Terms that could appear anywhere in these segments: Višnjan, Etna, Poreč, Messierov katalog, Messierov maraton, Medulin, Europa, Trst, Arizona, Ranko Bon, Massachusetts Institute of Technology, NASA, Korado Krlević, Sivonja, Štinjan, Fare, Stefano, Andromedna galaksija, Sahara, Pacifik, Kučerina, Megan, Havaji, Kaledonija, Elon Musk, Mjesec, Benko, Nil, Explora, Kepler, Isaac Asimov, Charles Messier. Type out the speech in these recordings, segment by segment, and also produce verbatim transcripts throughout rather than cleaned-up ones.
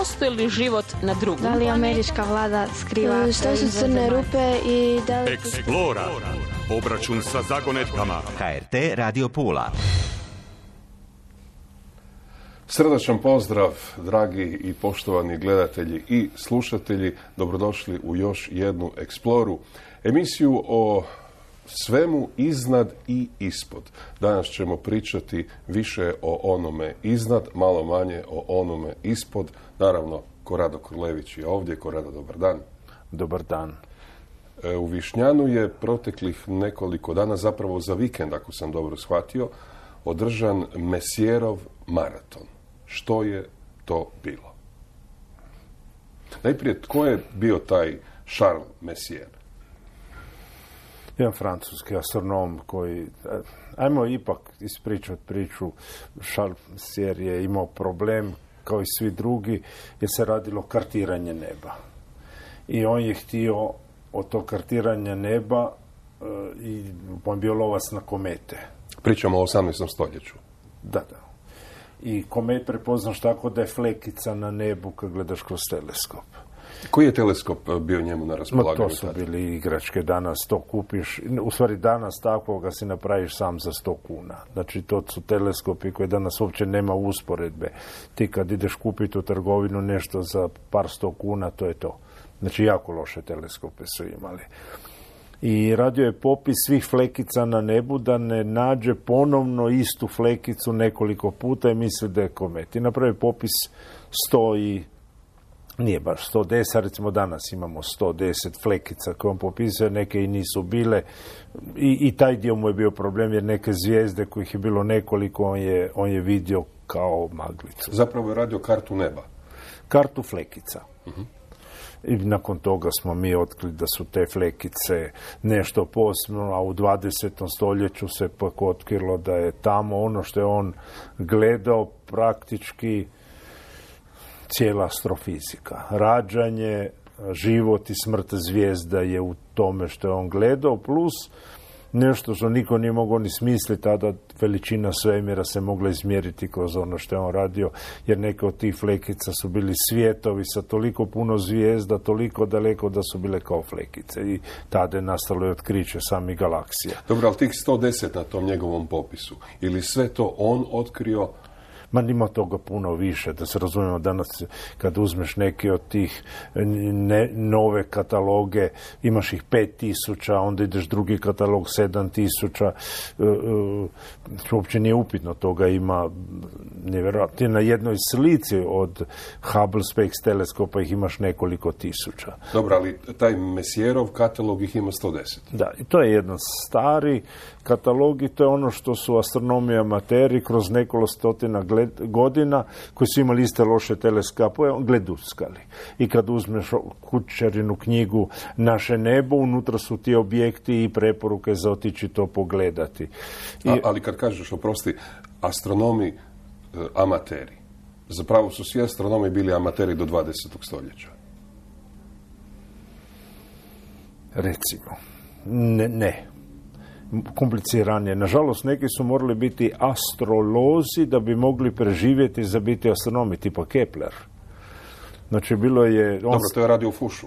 postoji li život na drugom? Da li američka vlada skriva... Što su crne rupe i da li... Explora. Obračun sa zagonetkama. H R T Radio Pula. Srdačan pozdrav, dragi i poštovani gledatelji i slušatelji. Dobrodošli u još jednu Exploru. Emisiju o svemu iznad i ispod. Danas ćemo pričati više o onome iznad, malo manje o onome ispod. Naravno, Korado Krlević je ovdje. Korado, dobar dan. Dobar dan. U Višnjanu je proteklih nekoliko dana, zapravo za vikend, ako sam dobro shvatio, održan Messierov maraton. Što je to bilo? Najprije, tko je bio taj Charles Messier? Jedan francuski astronom koji, ajmo ipak ispričati priču, Charles Messier je imao problem, kao i svi drugi, jer se radilo kartiranje neba. I on je htio od tog kartiranja neba i on bio lovac na komete. Pričamo o osamnaestom stoljeću. Da, da. I komet prepoznaš tako da je flekica na nebu kad gledaš kroz teleskop. Koji je teleskop bio njemu na raspolaganju? To su bili igračke, danas to kupiš, u stvari danas takvoga si napraviš sam za sto kuna. Znači to su teleskopi koje danas uopće nema usporedbe. Ti kad ideš kupiti u trgovinu nešto za par sto kuna, to je to. Znači jako loše teleskope su imali. I radio je popis svih flekica na nebu da ne nađe ponovno istu flekicu nekoliko puta i misli da je komet. I napravio popis sto i... Nije baš sto deset, recimo danas imamo sto deset flekica koje on popisuje, neke i nisu bile. I, i taj dio mu je bio problem jer neke zvijezde kojih je bilo nekoliko on je, on je vidio kao maglicu. Zapravo je radio kartu neba. Kartu flekica. Uh-huh. I nakon toga smo mi otkrili da su te flekice nešto posebno, a u dvadesetom stoljeću se pak otkrilo da je tamo ono što je on gledao praktički cijela astrofizika. Rađanje, život i smrt zvijezda je u tome što je on gledao, plus nešto što niko nije mogao ni smisliti, tada veličina svemira se mogla izmjeriti kroz ono što je on radio, jer neke od tih flekica su bili svjetovi sa toliko puno zvijezda, toliko daleko da su bile kao flekice. I tada je nastalo i otkriće sami galaksija. Dobro, ali tih sto deset na tom njegovom popisu, ili sve to on otkrio? Ma nima toga puno više, da se razumijemo danas kad uzmeš neki od tih ne, nove kataloge, imaš ih pet tisuća, onda ideš drugi katalog sedam tisuća, uopće e, e, nije upitno, toga ima nevjerojatno. Na jednoj slici od Hubble Space teleskopa ih imaš nekoliko tisuća. Dobro, ali taj Messierov katalog ih ima sto deset. Da, i to je jedan stari katalog i to je ono što su astronomi amateri kroz nekoliko stotina gledali godina, koji su imali iste loše teleskopove, gleduckali. I kad uzmeš Kučerinu knjigu Naše nebo, unutra su ti objekti i preporuke za otići to pogledati. I... A, ali kad kažeš, oprosti, astronomi e, amateri, zapravo su svi astronomi bili amateri do dvadesetog stoljeća. Recimo. Ne, ne. Kompliciranije. Nažalost, neki su morali biti astrolozi da bi mogli preživjeti za biti astronomi, tipa Kepler. Znači, bilo je... On... Dobro, to je radio u fušu.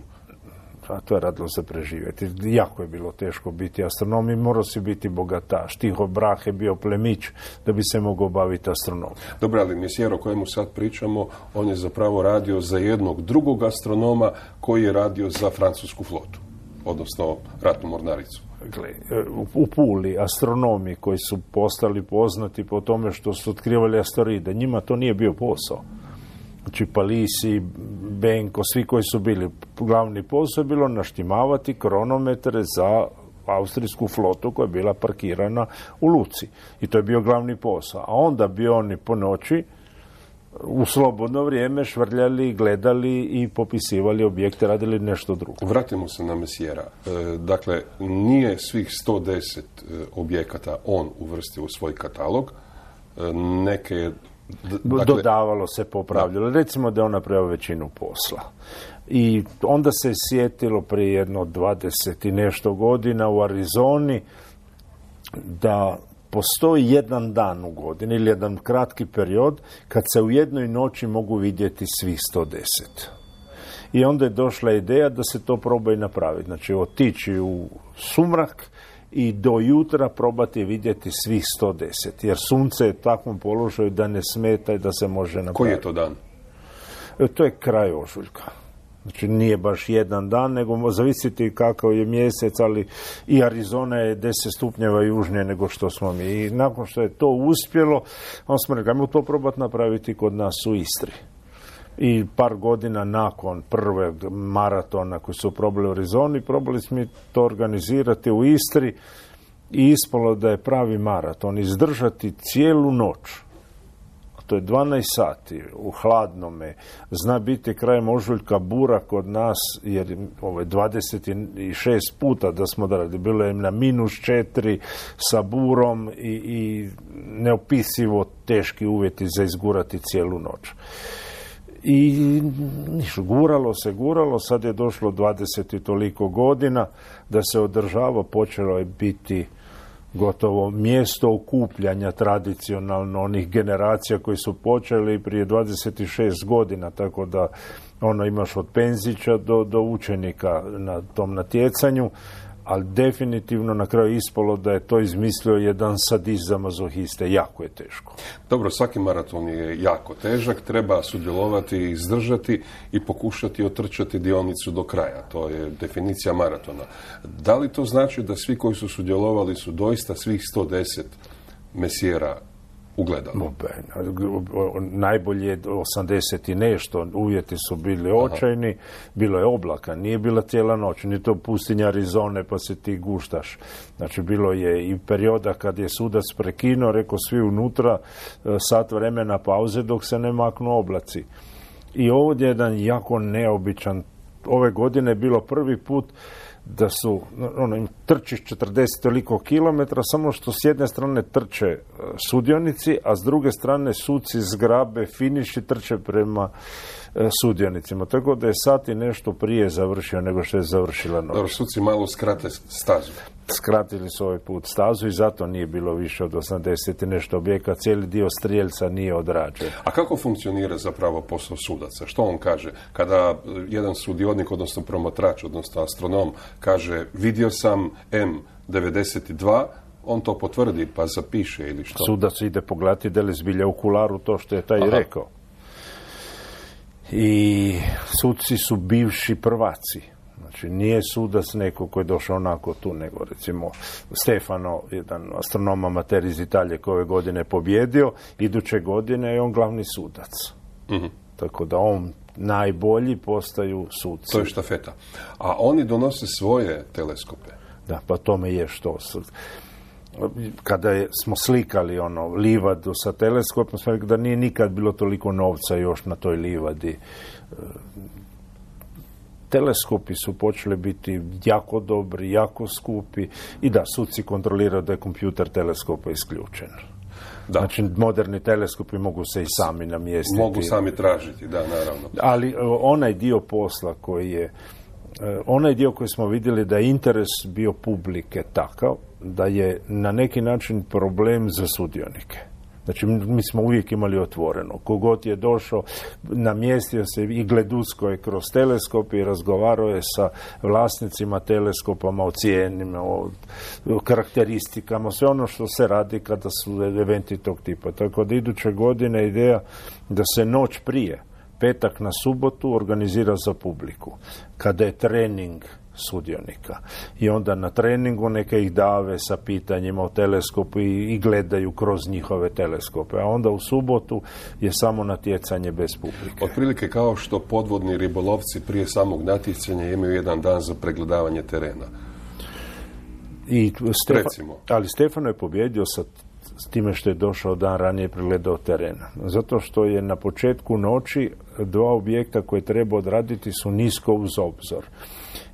A to je radilo za preživjeti. Jako je bilo teško biti astronom i morao si biti bogataš. Tiho Brahe bio plemić da bi se mogao baviti astronomom. Dobro, ali Messier o kojemu sad pričamo, on je zapravo radio za jednog drugog astronoma koji je radio za francusku flotu, odnosno ratnu mornaricu. U Puli astronomi koji su postali poznati po tome što su otkrivali asteroide, njima to nije bio posao. Znači Palisi, Benko, svi koji su bili, glavni posao je bilo naštimavati kronometre za austrijsku flotu koja je bila parkirana u luci. I to je bio glavni posao. A onda bi oni po noći u slobodno vrijeme švrljali, gledali i popisivali objekte, radili nešto drugo. Vratimo se na Messiera. Dakle, nije svih sto deset objekata on uvrstio u svoj katalog. Neke, dakle... Dodavalo se, popravljalo. Da. Recimo da je on napravio većinu posla. I onda se sjetilo prije jedno dvadeset i nešto godina u Arizoni da postoji jedan dan u godini ili jedan kratki period kad se u jednoj noći mogu vidjeti svih sto deset. I onda je došla ideja da se to proba i napraviti. Znači, otići u sumrak i do jutra probati vidjeti svih sto deset. Jer sunce je u takvom položaju da ne smeta i da se može napraviti. Koji je to dan? To je kraj ožujka. Znači, nije baš jedan dan, nego zavisiti kakav je mjesec, ali i Arizona je deset stupnjeva južnije nego što smo mi. I nakon što je to uspjelo, on smo rekli, ajmo to probati napraviti kod nas u Istri. I par godina nakon prvog maratona koji su probali u Arizoni, probali smo to organizirati u Istri i ispalo da je pravi maraton izdržati cijelu noć. To je dvanaest sati u hladnome, zna biti krajem ožujka bura kod nas, jer ovo je dvadeset šest puta da smo radili, bilo je na minus četiri sa burom i, i neopisivo teški uvjeti za izgurati cijelu noć. I niš, guralo se, guralo, sad je došlo dvadeset i toliko godina da se održava, počelo je biti gotovo mjesto okupljanja tradicionalno onih generacija koji su počeli prije dvadeset šest godina, tako da ono imaš od penzića do, do učenika na tom natjecanju, ali definitivno na kraju ispalo da je to izmislio jedan sadist za mazohiste. Jako je teško. Dobro, svaki maraton je jako težak, treba sudjelovati, izdržati i pokušati otrčati dionicu do kraja. To je definicija maratona. Da li to znači da svi koji su sudjelovali su doista svih sto deset Messiera ugledali? Najbolje je osamdeset i nešto, uvjeti su bili očajni. Aha. Bilo je oblaka, nije bila cijela noć, ni to pustinja Arizone pa se ti guštaš. Znači, bilo je i perioda kad je sudac prekinuo, rekao svi unutra, sat vremena pauze dok se ne maknu oblaci. I ovdje je jedan jako neobičan, ove godine je bilo prvi put da su, ono, trčiš četrdeset toliko kilometra, samo što s jedne strane trče sudionici, a s druge strane suci zgrabe finiš i trče prema sudionicima. Tako da je sat i nešto prije završio nego što je završila noć. Dobro, suci malo skrate stazu. Skratili su ovaj put stazu i zato nije bilo više od osamdeset i nešto objekata. Cijeli dio strijelca nije odrađen. A kako funkcionira zapravo posao sudaca? Što on kaže? Kada jedan sudionik, odnosno promatrač, odnosno astronom, kaže vidio sam em devedeset dva, on to potvrdi pa zapiše ili što? Sudac ide pogledati da li zbilja u kularu to što je taj Aha. rekao. I sudci su bivši prvaci. Znači, nije sudac neko koji je došao onako tu, nego recimo Stefano, jedan astronom amater iz Italije koji ove godine pobjedio, iduće godine je on glavni sudac. Mm-hmm. Tako da on najbolji postaju sudci. To je štafeta. A oni donose svoje teleskope. Da, pa tome je što sud. Kada je, smo slikali ono livadu sa teleskopom, smo rekli da nije nikad bilo toliko novca još na toj livadi. Teleskopi su počeli biti jako dobri, jako skupi i da, suci kontroliraju da je kompjuter teleskopa isključen. Da. Znači, moderni teleskopi mogu se i sami namjestiti. Mogu sami tražiti, da, naravno. Ali onaj dio posla koji je, onaj dio koji smo vidjeli da je interes bio publike takav, da je na neki način problem za sudionike. Znači, mi smo uvijek imali otvoreno. Kogod je došao, namjestio se i gledusko je kroz teleskop i razgovarao je sa vlasnicima teleskopama, o cijenima, o karakteristikama, sve ono što se radi kada su eventi tog tipa. Tako da iduće godine ideja da se noć prije, petak na subotu, organizira za publiku. Kada je trening sudionika. I onda na treningu neke ih dave sa pitanjima o teleskopu i, i gledaju kroz njihove teleskope. A onda u subotu je samo natjecanje bez publike. Otprilike kao što podvodni ribolovci prije samog natjecanja imaju jedan dan za pregledavanje terena. I Stefa, ali Stefano je pobjedio sa s time što je došao dan ranije pregledao terena. Zato što je na početku noći dva objekta koje treba odraditi su nisko uz obzor.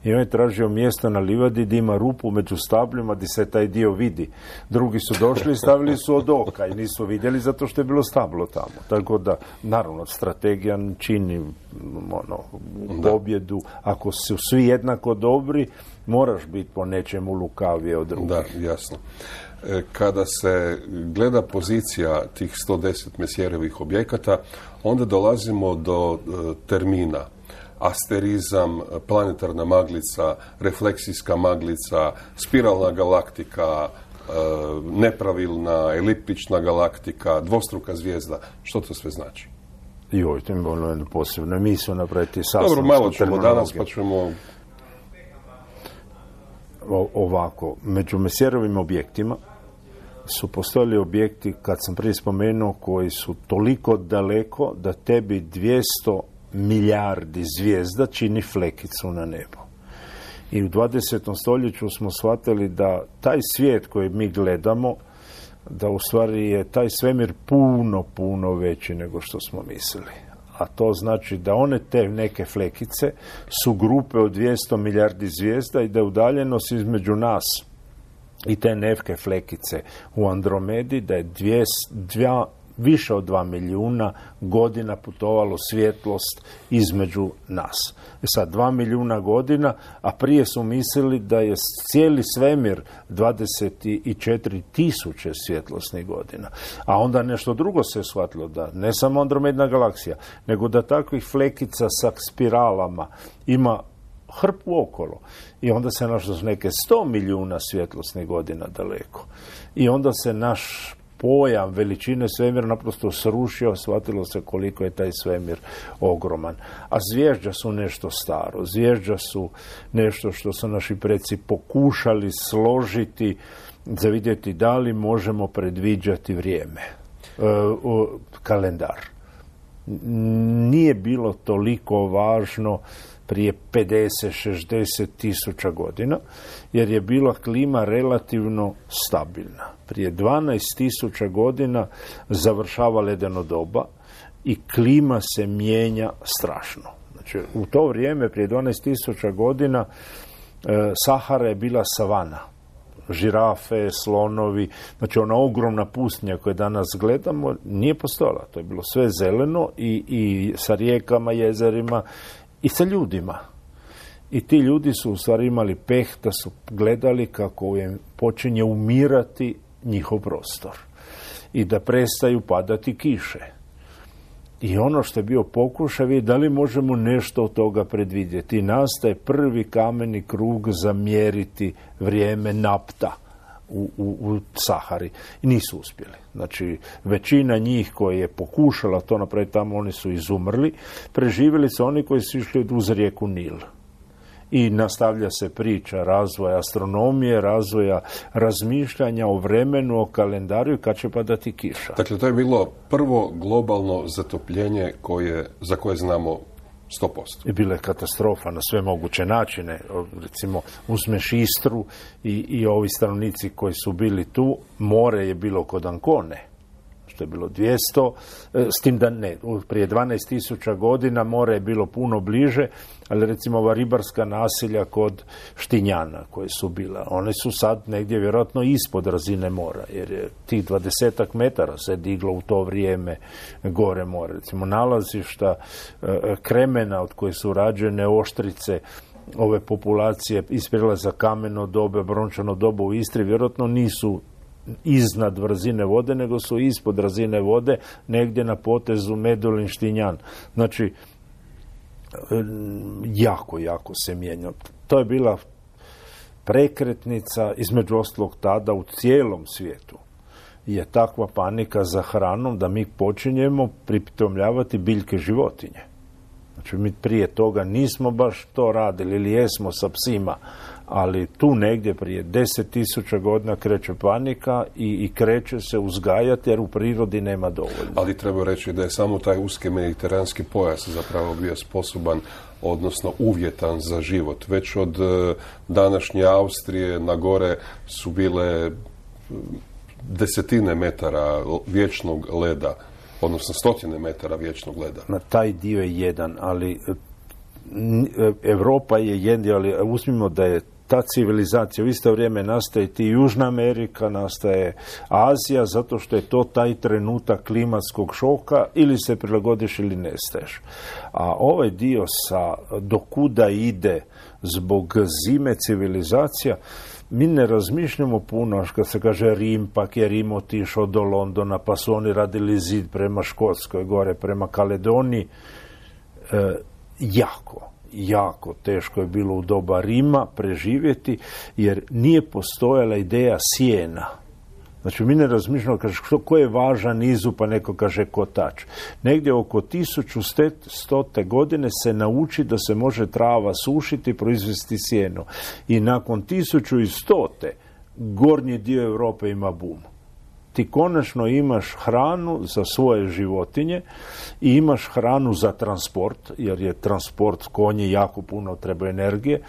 I on je tražio mjesto na livadi gdje ima rupu među stabljima gdje se taj dio vidi. Drugi su došli i stavili su od oka i nisu vidjeli zato što je bilo stablo tamo. Tako da, naravno, strategija čini ono, pobjedu. Ako su svi jednako dobri, moraš biti po nečemu lukavije od drugih. Da, jasno. kada se gleda pozicija tih sto deset Messierovih objekata, onda dolazimo do termina asterizam, planetarna maglica, refleksijska maglica, spiralna galaktika, nepravilna, eliptična galaktika, dvostruka zvijezda. Što to sve znači? Joj, to mi bolno jednu posebnu emisiju napraviti sastavsku terminologiju. Dobro, malo ćemo danas, pa ćemo... O, ovako, među Messierovim objektima su postojali objekti, kad sam prije spomenuo, koji su toliko daleko da tebi dvjesto milijardi zvijezda čini flekicu na nebu. I u dvadesetom stoljeću smo shvatili da taj svijet koji mi gledamo, da u stvari je taj svemir puno, puno veći nego što smo mislili. A to znači da one te neke flekice su grupe od dvjesto milijardi zvijezda i da je udaljenost između nas i te neke flekice u Andromedi da je dvjesto, dva, više od dva milijuna godina putovalo svjetlost između nas. E sad, dva milijuna godina, a prije su mislili da je cijeli svemir dvadeset četiri tisuće svjetlosnih godina. A onda nešto drugo se shvatilo, da ne samo Andromedna galaksija, nego da takvih flekica sa spiralama ima hrpu okolo. I onda se našlo neke sto milijuna svjetlosnih godina daleko. I onda se naš pojam veličine svemira naprosto srušio, shvatilo se koliko je taj svemir ogroman. A zvježđa su nešto staro, zvježđa su nešto što su naši preci pokušali složiti, za vidjeti da li možemo predviđati vrijeme, e, o, kalendar. Nije bilo toliko važno prije pedeset do šezdeset tisuća godina, jer je bila klima relativno stabilna. Prije dvanaest tisuća godina završava ledeno doba i klima se mijenja strašno. Znači, u to vrijeme, prije dvanaest tisuća godina, Sahara je bila savana. Žirafe, slonovi, znači ona ogromna pustinja koju danas gledamo, nije postojala. To je bilo sve zeleno i, i sa rijekama, jezerima i sa ljudima. I ti ljudi su u stvari imali peh da su gledali kako im počinje umirati njihov prostor i da prestaju padati kiše. I ono što je bio pokušaj je da li možemo nešto od toga predvidjeti. I nastaje prvi kameni krug za mjeriti vrijeme napta u, u, u Sahari. I nisu uspjeli. Znači, većina njih koji je pokušala to napraviti tamo, oni su izumrli. Preživjeli su oni koji su išli uz rijeku Nil. I nastavlja se priča razvoja astronomije, razvoja razmišljanja o vremenu, o kalendarju i kad će padati kiša. Dakle, to je bilo prvo globalno zatopljenje koje, za koje znamo sto posto. I bila je katastrofa na sve moguće načine. Recimo, uzmeš Istru i, i ovi stanovnici koji su bili tu, more je bilo kod Ancone. Što je bilo dvjesto, s tim da ne, prije dvanaest tisuća godina more je bilo puno bliže, ali recimo ova ribarska nasilja kod Štinjana koje su bila, one su sad negdje vjerojatno ispod razine mora, jer je tih dvadesetak metara se diglo u to vrijeme gore more. Recimo nalazišta kremena od koje su rađene oštrice, ove populacije iz prijelaza kameno dobe, brončano dobu u Istri, vjerojatno nisu iznad razine vode, nego su ispod razine vode, negdje na potezu Medulin Štinjan. Znači, jako, jako se mijenja. To je bila prekretnica, između ostalog tada u cijelom svijetu je takva panika za hranom da mi počinjemo pripitomljavati biljke životinje. Znači, mi prije toga nismo baš to radili, ili jesmo sa psima, ali tu negdje prije deset tisuća godina kreće panika i, i kreće se uzgajati jer u prirodi nema dovoljno. Ali treba reći da je samo taj uski mediteranski pojas zapravo bio sposoban, odnosno uvjetan za život. Već od današnje Austrije na gore su bile desetine metara vječnog leda, odnosno stotine metara vječnog leda. Na taj dio je jedan, ali Europa je jedan, ali uzmimo da je ta civilizacija. U isto vrijeme nastaje i Južna Amerika, nastaje Azija, zato što je to taj trenutak klimatskog šoka, ili se prilagodiš ili nestaješ. A ovaj dio sa dokuda ide zbog zime civilizacija, mi ne razmišljamo puno, kad se kaže Rim, pa je Rim otišao do Londona, pa su oni radili zid prema Škotskoj gore, prema Kaledoniji. E, jako, jako teško je bilo u doba Rima preživjeti, jer nije postojala ideja sjena. Znači, mi ne razmišljamo, kaže, ko je važan izu, pa neko kaže kotač. Negdje oko tisuću stote godine se nauči da se može trava sušiti i proizvesti sjeno. I nakon tisuću sto gornji dio Europe ima bum. Ti konačno imaš hranu za svoje životinje i imaš hranu za transport, jer je transport konji jako puno treba energije.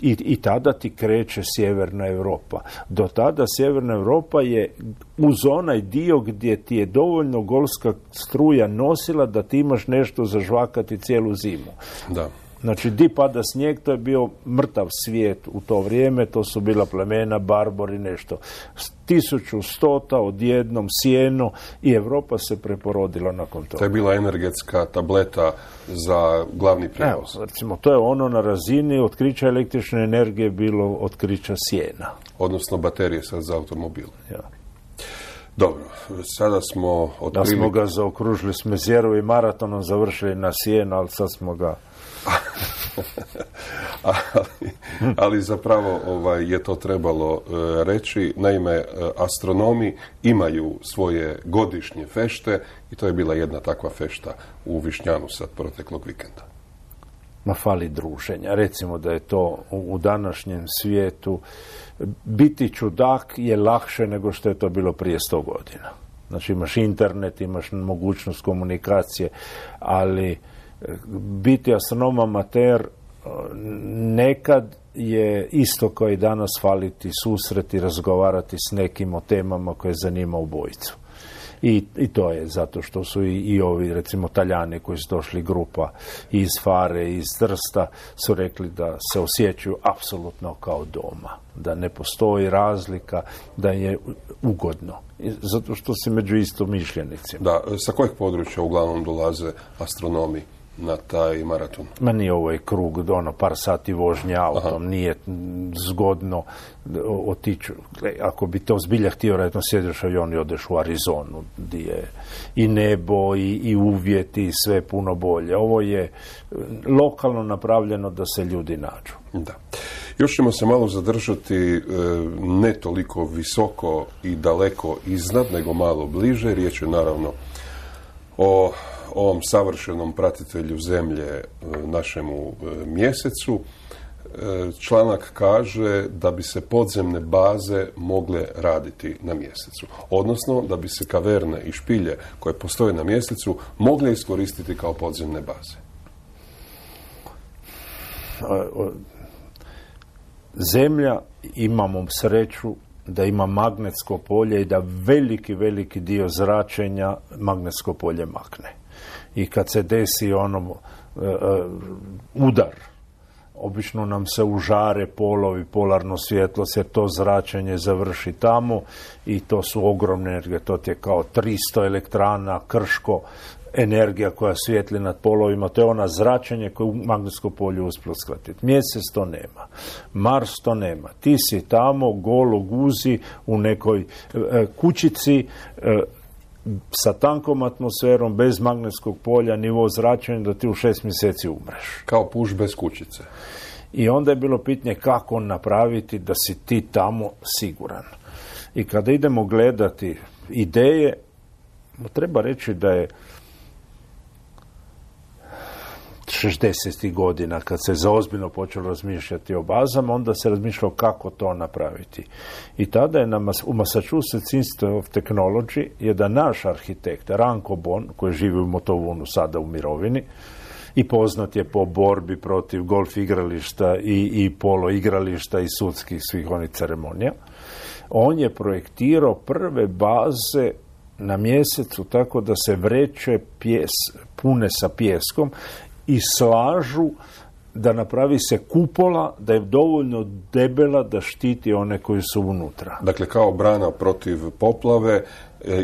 I, I tada ti kreće Sjeverna Europa. Do tada Sjeverna Europa je uz onaj dio gdje ti je dovoljno golska struja nosila da ti imaš nešto za žvakati cijelu zimu. Da. Znači, di pada snijeg, to je bio mrtav svijet u to vrijeme, to su bila plemena, barbori, nešto. Tisuću stota, odjednom sjeno, i Europa se preporodila nakon toga. To je bila energetska tableta za glavni prijevoz. Evo, recimo, to je ono na razini otkrića električne energije bilo otkrića sjena. Odnosno baterije sad za automobil. Ja. Dobro, sada smo otkrili... Da smo ga zaokružili s Messierovim maratonom, završili na sjenu, ali sad smo ga... ali, ali zapravo ovaj, je to trebalo uh, reći. Naime, astronomi imaju svoje godišnje fešte i to je bila jedna takva fešta u Višnjanu sad proteklog vikenda. Ma fali druženja. Recimo da je to u, u današnjem svijetu, biti čudak je lakše nego što je to bilo prije sto godina. Znači, imaš internet, imaš mogućnost komunikacije, ali biti astronom amater nekad je isto kao i danas faliti susret i razgovarati s nekim o temama koje zanima obojicu. I, i to je zato što su i, i ovi, recimo, Taljani koji su došli, grupa iz Fare, iz Trsta, su rekli da se osjećaju apsolutno kao doma, da ne postoji razlika, da je ugodno, zato što si među istomišljenicima. Da, sa kojeg područja uglavnom dolaze astronomi na taj maraton? Ma nije ovaj krug, ono, par sati vožnje autom. Aha. Nije zgodno otići. Ako bi to zbilja htio, vjerojatno sjediš avion i odeš u Arizonu, gdje je i nebo, i, i uvjeti, i sve puno bolje. Ovo je lokalno napravljeno da se ljudi nađu. Da. Još ćemo se malo zadržati, ne toliko visoko i daleko iznad, nego malo bliže. Riječ je naravno o ovom savršenom pratitelju zemlje, našemu mjesecu. Članak kaže da bi se podzemne baze mogle raditi na mjesecu. Odnosno, da bi se kaverne i špilje koje postoje na mjesecu mogle iskoristiti kao podzemne baze. Zemlja, imamo sreću da ima magnetsko polje i da veliki, veliki dio zračenja magnetsko polje makne. I kad se desi ono uh, udar, obično nam se užare polovi, polarno svjetlo, se to zračenje završi tamo i to su ogromne energije. To je kao tristo elektrana, krško, energija koja svijetli nad polovima. To je ona zračenje koje u magnetsko polje uspjelo skratiti. Mjesec to nema. Mars to nema. Ti si tamo, golo guzi u nekoj uh, kućici, uh, sa tankom atmosferom, bez magnetskog polja, nivo zračenja, da ti u šest mjeseci umreš. Kao puš bez kućice. I onda je bilo pitanje kako napraviti da si ti tamo siguran. I kada idemo gledati ideje, treba reći da je šezdesetih godina, kad se zaozbiljno počelo razmišljati o bazama, onda se razmišljalo kako to napraviti. I tada je na Mas- u Massachusetts Institute of Technology jedan naš arhitekt, Ranko Bon, koji živi u Motovunu, sada u mirovini, i poznat je po borbi protiv golf igrališta i, i polo igrališta i sudskih svih onih ceremonija. On je projektirao prve baze na mjesecu tako da se vreće pjes, pune sa pjeskom i slažu da napravi se kupola da je dovoljno debela da štiti one koji su unutra. Dakle, kao brana protiv poplave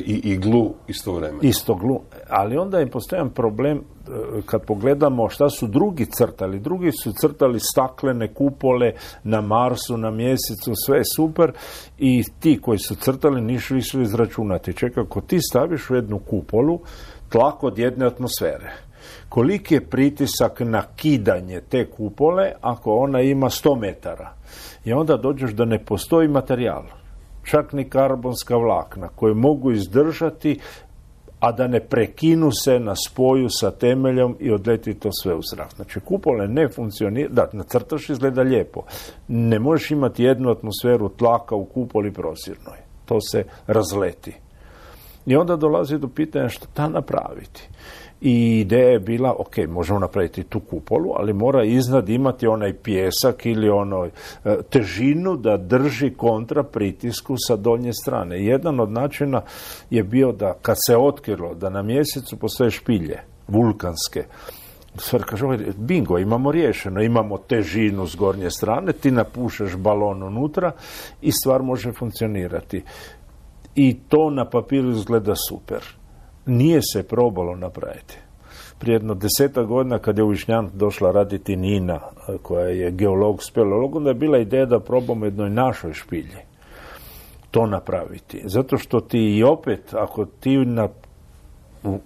i iglu istovremeno. Isto glu, ali onda je postojan problem kad pogledamo šta su drugi crtali. Drugi su crtali staklene kupole na Marsu, na Mjesecu, sve je super, i ti koji su crtali nisu su izračunati. Čekaj, ako ti staviš u jednu kupolu tlak od jedne atmosfere, koliki je pritisak na kidanje te kupole ako ona ima sto metara? I onda dođeš da ne postoji materijal, čak ni karbonska vlakna, koje mogu izdržati, a da ne prekinu se na spoju sa temeljom i odleti to sve u zrak. Znači, kupole ne funkcionira, da, nacrtaš, izgleda lijepo. Ne možeš imati jednu atmosferu tlaka u kupoli prosirnoj. To se razleti. I onda dolazi do pitanja što da napraviti. I ideja je bila, ok, možemo napraviti tu kupolu, ali mora iznad imati onaj pjesak ili onoj težinu da drži kontra pritisku sa donje strane. Jedan od načina je bio da kad se otkrilo da na Mjesecu postoje špilje vulkanske, stvar kaže, bingo, imamo riješeno, imamo težinu s gornje strane, ti napušaš balon unutra i stvar može funkcionirati. I to na papiru izgleda super. Nije se probalo napraviti. Prije jedno deseta godina kad je u Višnjan došla raditi Nina, koja je geolog, speleolog, onda je bila ideja da probamo jednoj našoj špilji to napraviti. Zato što ti i opet, ako ti na,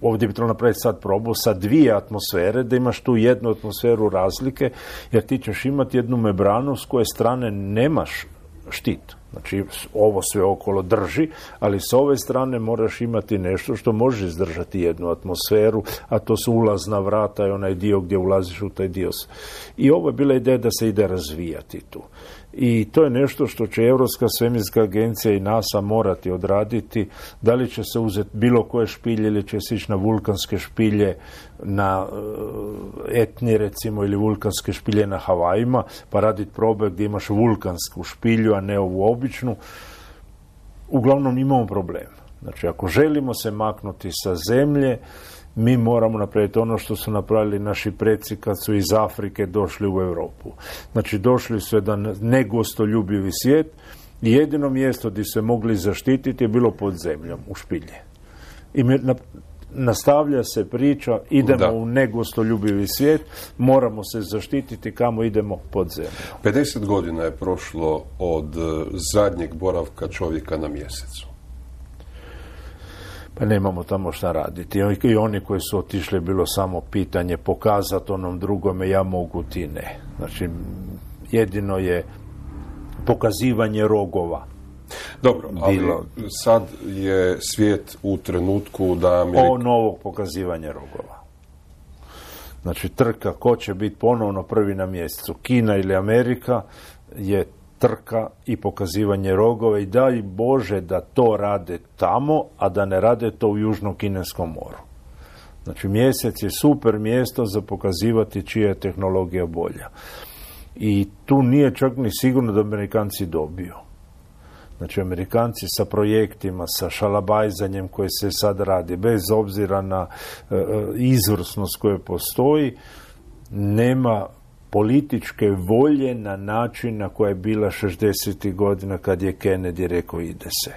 ovdje bi trebalo napraviti sad probu sa dvije atmosfere, da imaš tu jednu atmosferu razlike, jer ti ćeš imati jednu membranu s koje strane nemaš štit. Znači, ovo sve okolo drži, ali s ove strane moraš imati nešto što može izdržati jednu atmosferu, a to su ulazna vrata i onaj dio gdje ulaziš u taj dio. I ovo je bila ideja da se ide razvijati tu. I to je nešto što će Europska svemirska agencija i NASA morati odraditi. Da li će se uzeti bilo koje špilje ili će se ići na vulkanske špilje na Etni recimo, ili vulkanske špilje na Havajima, pa raditi probe gdje imaš vulkansku špilju, a ne ovu običnu. Uglavnom imamo problem. Znači, ako želimo se maknuti sa zemlje, mi moramo napraviti ono što su napravili naši preci kad su iz Afrike došli u Europu. Znači, došli su jedan negostoljubivi svijet i jedino mjesto gdje se mogli zaštititi je bilo pod zemljom, u špilji. I nastavlja se priča, idemo da. u negostoljubivi svijet, moramo se zaštititi, kamo idemo pod zemlju. pedeset godina je prošlo od zadnjeg boravka čovjeka na Mjesecu. Pa nemamo tamo šta raditi. I oni koji su otišli, bilo samo pitanje pokazati onom drugome, ja mogu, ti ne. Znači, jedino je pokazivanje rogova. Dobro, ali bilo... sad je svijet u trenutku da... Amerika... O novog pokazivanja rogova. Znači, trka ko će biti ponovno prvi na Mjesecu. Kina ili Amerika je trka i pokazivanje rogova, i daj Bože da to rade tamo, a da ne rade to u Južnom Kineskom moru. Znači, Mjesec je super mjesto za pokazivati čija je tehnologija bolja. I tu nije čak ni sigurno da Amerikanci dobiju. Znači, Amerikanci sa projektima, sa šalabajzanjem koje se sad radi, bez obzira na e, izvrsnost koja postoji, nema političke volje na način na koja je bila šezdesetih godina kad je Kennedy rekao ide se.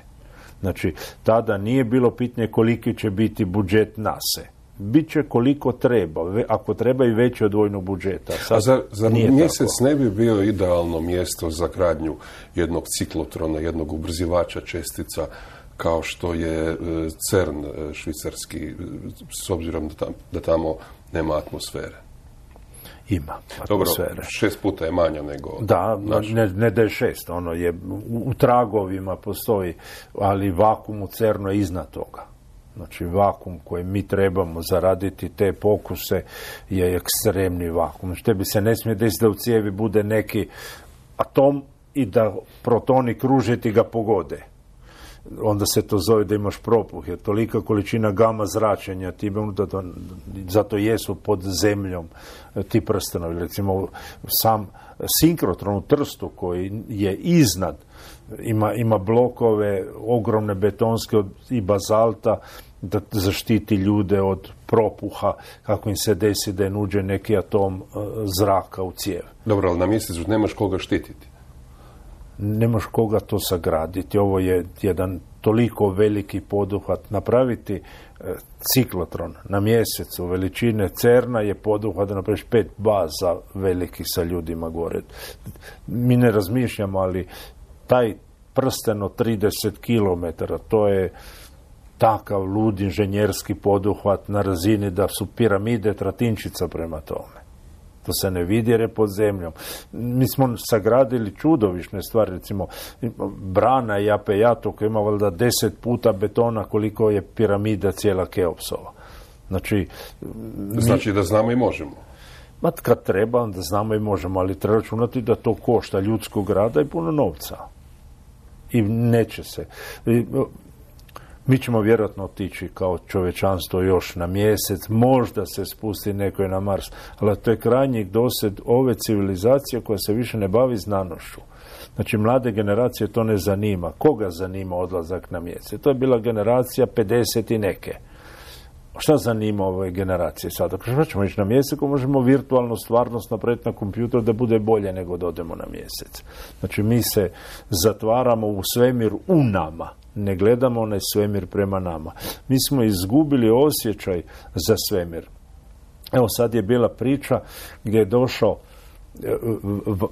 Znači, tada nije bilo pitanje koliki će biti budžet NASA. Biće koliko treba, ako treba i veće od vojnog budžeta. Sad, a zar, zar Mjesec tako ne bi bio idealno mjesto za gradnju jednog ciklotrona, jednog ubrzivača čestica, kao što je CERN švicarski, s obzirom da tamo, da tamo nema atmosfere? Ima atmosfere. Dobro, šest puta je manja nego... Da, ne, ne da je šest, ono je, u, u tragovima postoji, ali vakum u CERN-u je iznad toga. Znači, vakum koji mi trebamo zaraditi te pokuse je ekstremni vakum. Znači, tebi se ne smije desiti da u cijevi bude neki atom i da protoni kružiti ga pogode. onda se to zove da imaš propuh, jer tolika količina gama zračenja, ti da to, zato jesu pod zemljom ti prstenovi. Recimo, sam sinkrotron u Trstu koji je iznad, ima, ima blokove ogromne betonske od, i bazalta da zaštiti ljude od propuha, kako im se desi da je nuđe neki atom zraka u cijev. Dobro, ali na Mjesecu nemaš koga štititi. Nemaš koga to sagraditi. Ovo je jedan toliko veliki poduhvat. Napraviti ciklotron na Mjesecu veličine CERN-a je poduhvat da napraviš pet baza velikih sa ljudima gore. Mi ne razmišljamo, ali taj prsten od trideset kilometara, to je takav lud inženjerski poduhvat na razini da su piramide tratinčica prema tome. To se ne vidi jer je pod zemljom. Mi smo sagradili čudovišne stvari, recimo brana i Apejato koja ima valjda deset puta betona koliko je piramida cijela Keopsova. Znači, znači mi... da znamo i možemo. Ma kad treba, da znamo i možemo, ali treba računati da to košta ljudskog rada i puno novca. I neće se... I, mi ćemo vjerojatno otići kao čovječanstvo još na Mjesec, možda se spusti neko na Mars, ali to je krajnji doseg ove civilizacije koja se više ne bavi znanošću. Znači, mlade generacije to ne zanima. Koga zanima odlazak na Mjesec? To je bila generacija pedeset i neke. Šta zanima ove generacije sada? Ako ćemo ići na Mjesec, možemo virtualnu stvarnost napraviti na kompjuter da bude bolje nego da odemo na Mjesec. Znači, mi se zatvaramo u svemir u nama. Ne gledamo onaj svemir prema nama. Mi smo izgubili osjećaj za svemir. Evo sad je bila priča gdje je došao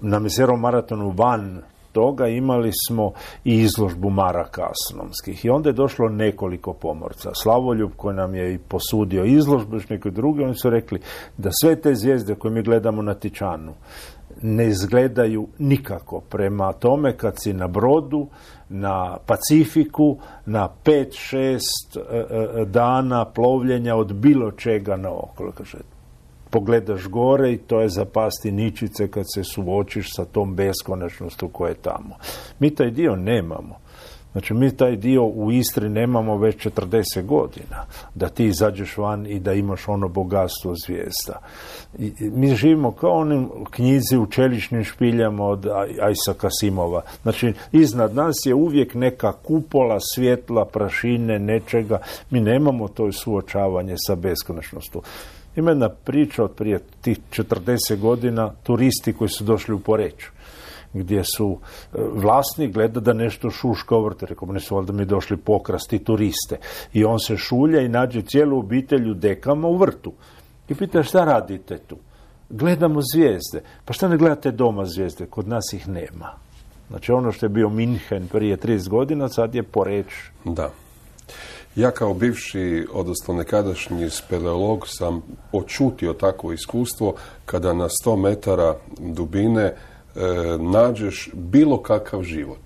na Messierov maratonu van toga, imali smo i izložbu maraka astronomskih. I onda je došlo nekoliko pomorca. Slavoljub koji nam je i posudio izložbu, još neki drugi, oni su rekli da sve te zvijezde koje mi gledamo na Tičanu ne izgledaju nikako prema tome kad si na brodu, na Pacifiku, na pet šest e, dana plovljenja od bilo čega naokolo. Kaže, pogledaš gore i to je zapasti ničice kad se suočiš sa tom beskonačnostu koja je tamo. Mi taj dio nemamo. Znači, mi taj dio u Istri nemamo već četrdeset godina, da ti izađeš van i da imaš ono bogatstvo zvijezda. I, mi živimo kao onim knjizi u čeličnim špiljama od Isaaca Asimova. Znači, iznad nas je uvijek neka kupola svjetla, prašine, nečega. Mi nemamo to suočavanje sa beskonačnostu. Ima jedna priča od prije tih četrdeset godina, turisti koji su došli u Poreču, gdje su vlasnik gleda da nešto šuška ovrte. Rekao, ne su valjda mi došli pokrasti turiste. I on se šulja i nađe cijelu obitelj u dekama u vrtu. I pita, šta radite tu? Gledamo zvijezde. Pa šta ne gledate doma zvijezde? Kod nas ih nema. Znači, ono što je bio Minhen prije trideset godina, sad je Poreč. Da. Ja kao bivši, odnosno nekadašnji speleolog, sam očutio takvo iskustvo kada na sto metara dubine nađeš bilo kakav život.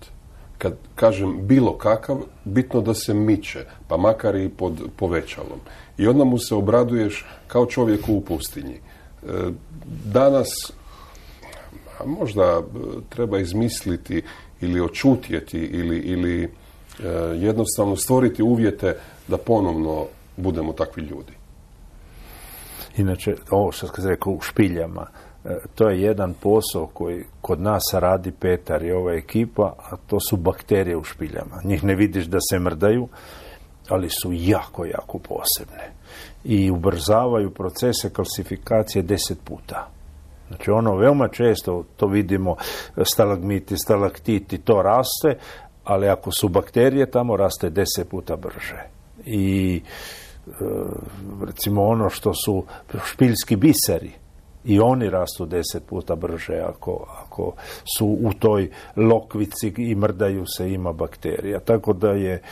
Kad kažem bilo kakav, bitno da se miče, pa makar i pod povećalom. I onda mu se obraduješ kao čovjeku u pustinji. Danas možda treba izmisliti ili očutjeti ili, ili jednostavno stvoriti uvjete da ponovno budemo takvi ljudi. Inače, ovo što sam rekao u špiljama, to je jedan posao koji kod nas radi Petar i ova ekipa, a to su bakterije u špiljama. Njih ne vidiš da se mrdaju, ali su jako, jako posebne. I ubrzavaju procese kalsifikacije deset puta. Znači, ono veoma često, to vidimo, stalagmiti, stalaktiti, to raste, ali ako su bakterije, tamo raste deset puta brže. I recimo ono što su špiljski biseri, i oni rastu deset puta brže ako, ako su u toj lokvici i mrdaju se, ima bakterija. Tako da je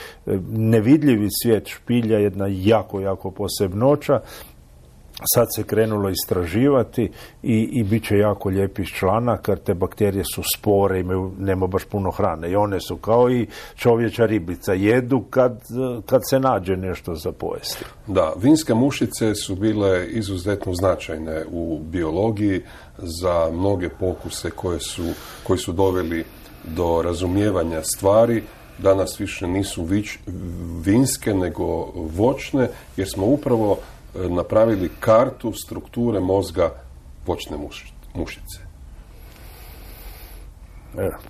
nevidljivi svijet špilja jedna jako, jako posebnoća. Sad se krenulo istraživati i, i bit će jako lijepih članaka, jer te bakterije su spore, imaju, nema baš puno hrane. I one su kao i čovječa ribica, jedu kad, kad se nađe nešto za pojesti. Da, vinske mušice su bile izuzetno značajne u biologiji za mnoge pokuse koje su, koji su doveli do razumijevanja stvari danas više nisu vič, vinske nego voćne, jer smo upravo napravili kartu strukture mozga voćne mušice.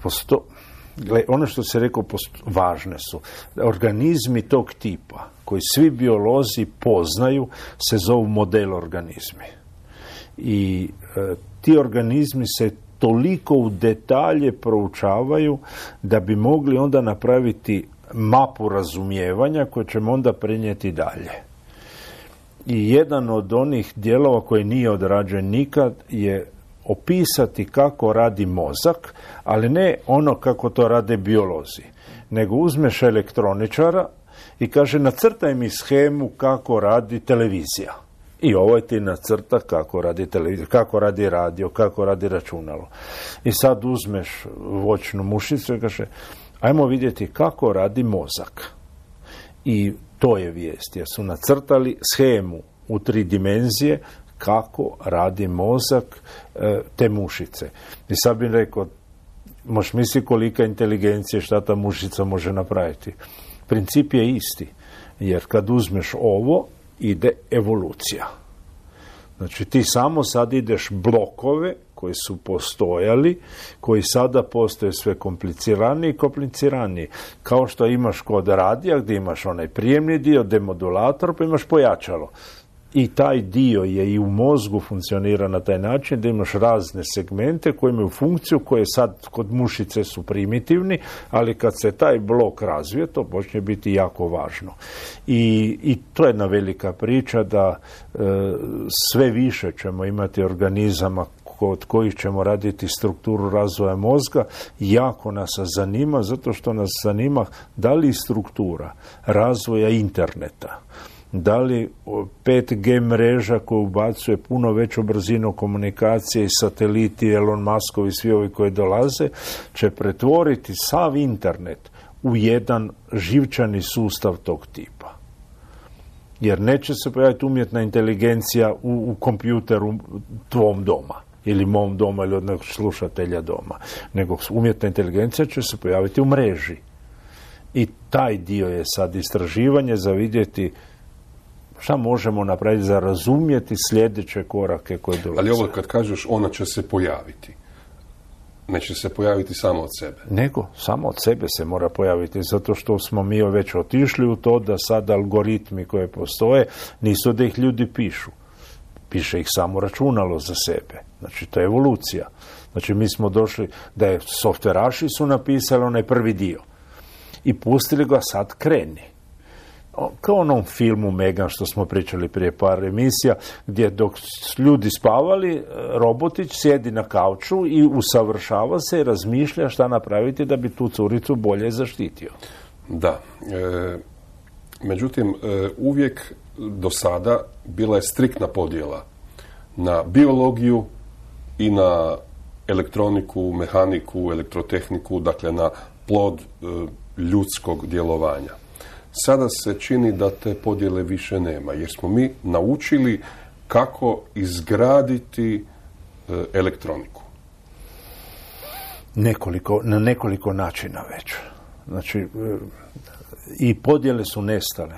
Posto... Gle, ono što se rekao, post... važne su. Organizmi tog tipa, koji svi biolozi poznaju, se zovu model organizmi. I e, ti organizmi se toliko u detalje proučavaju da bi mogli onda napraviti mapu razumijevanja koju ćemo onda prenijeti dalje. I jedan od onih dijelova koji nije odrađen nikad je opisati kako radi mozak, ali ne ono kako to rade biolozi, nego uzmeš elektroničara i kaže nacrtaj mi shemu kako radi televizija. I ovo ti nacrta kako radi televizija, kako radi radio, kako radi računalo. I sad uzmeš voćnu mušicu i kaže ajmo vidjeti kako radi mozak. I to je vijest, jer su nacrtali shemu u tri dimenzije kako radi mozak te mušice. I sad bih rekao, možeš misliti kolika inteligencija, šta ta mušica može napraviti. Princip je isti, jer kad uzmeš ovo, ide evolucija. Znači ti samo sad ideš blokove koji su postojali, koji sada postoje sve kompliciraniji i kompliciraniji. Kao što imaš kod radija, gdje imaš onaj prijemni dio, demodulator, pa imaš pojačalo. I taj dio je i u mozgu funkcionira na taj način da imaš razne segmente koji imaju funkciju koje sad kod mušice su primitivni, ali kad se taj blok razvije, to počne biti jako važno. I, i to je jedna velika priča da e, sve više ćemo imati organizama od kojih ćemo raditi strukturu razvoja mozga. Jako nas zanima, zato što nas zanima da li struktura razvoja interneta, da li pet G mreža koja ubacuje puno veću brzinu komunikacije i sateliti, Elon Muskovi, svi ovi koji dolaze, će pretvoriti sav internet u jedan živčani sustav tog tipa. Jer neće se pojaviti umjetna inteligencija u, u kompjuteru tvom doma, ili mom doma, ili od nekog slušatelja doma, nego umjetna inteligencija će se pojaviti u mreži. I taj dio je sad istraživanje za vidjeti šta možemo napraviti za razumjeti sljedeće korake koje dolaze. Ali ovo kad kažeš ona će se pojaviti, neće se pojaviti samo od sebe. Nego, samo od sebe se mora pojaviti, zato što smo mi već otišli u to da sad algoritmi koje postoje nisu da ih ljudi pišu. Piše ih samo računalo za sebe. Znači, to je evolucija. Znači, mi smo došli da je softveraši su napisali onaj prvi dio i pustili ga sad kreni. Kao onom filmu Megan što smo pričali prije par emisija, gdje dok ljudi spavali, robotić sjedi na kauču i usavršava se i razmišlja šta napraviti da bi tu curicu bolje zaštitio. Da. E, međutim, e, uvijek do sada bila je striktna podjela na biologiju i na elektroniku, mehaniku, elektrotehniku, dakle na plod e, ljudskog djelovanja. Sada se čini da te podjele više nema, jer smo mi naučili kako izgraditi elektroniku. Nekoliko, na nekoliko načina već. Znači, i podjele su nestale.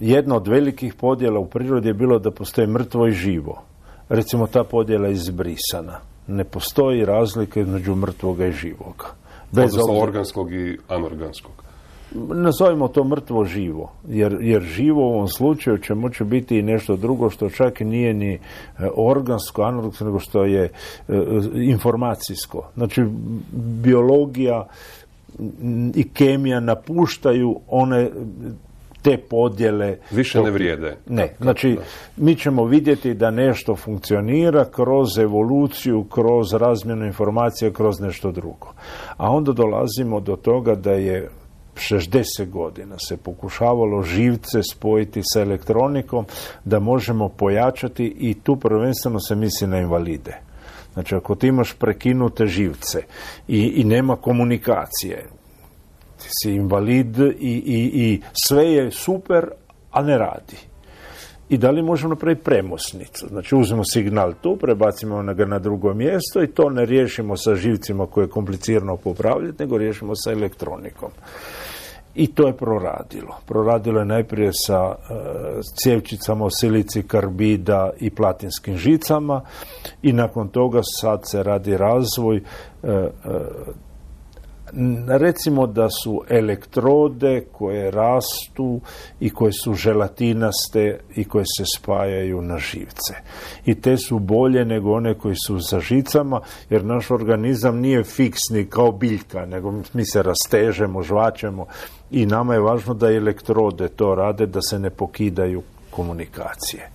Jedna od velikih podjela u prirodi je bilo da postoje mrtvo i živo. Recimo, ta podjela je izbrisana. Ne postoji razlika između mrtvoga i živoga. Bez obzira... organskog i anorganskog. Nazovimo to mrtvo živo, jer, jer živo u ovom slučaju će moći biti i nešto drugo što čak nije ni organsko, anorgansko, nego što je e, informacijsko. Znači, biologija i kemija napuštaju one te podjele. Više ne vrijede. Ne, znači, mi ćemo vidjeti da nešto funkcionira kroz evoluciju, kroz razmjenu informacija, kroz nešto drugo. A onda dolazimo do toga da je šezdeset godina se pokušavalo živce spojiti sa elektronikom da možemo pojačati, i tu prvenstveno se misli na invalide. Znači, ako ti imaš prekinute živce i, i nema komunikacije, ti si invalid i, i, i sve je super, a ne radi. i da li možemo napraviti premosnicu. Znači, uzmemo signal tu, prebacimo ga na drugo mjesto i to ne riješimo sa živcima koje je komplicirano popravljati, nego riješimo sa elektronikom. I to je proradilo. Proradilo je najprije sa e, cjevčicama o silici, karbida i platinskim žicama i nakon toga sad se radi razvoj. E, e, recimo da su elektrode koje rastu i koje su želatinaste i koje se spajaju na živce. I te su bolje nego one koje su sa žicama, jer naš organizam nije fiksni kao biljka, nego mi se rastežemo, žvačemo i nama je važno da elektrode to rade, da se ne pokidaju komunikacije.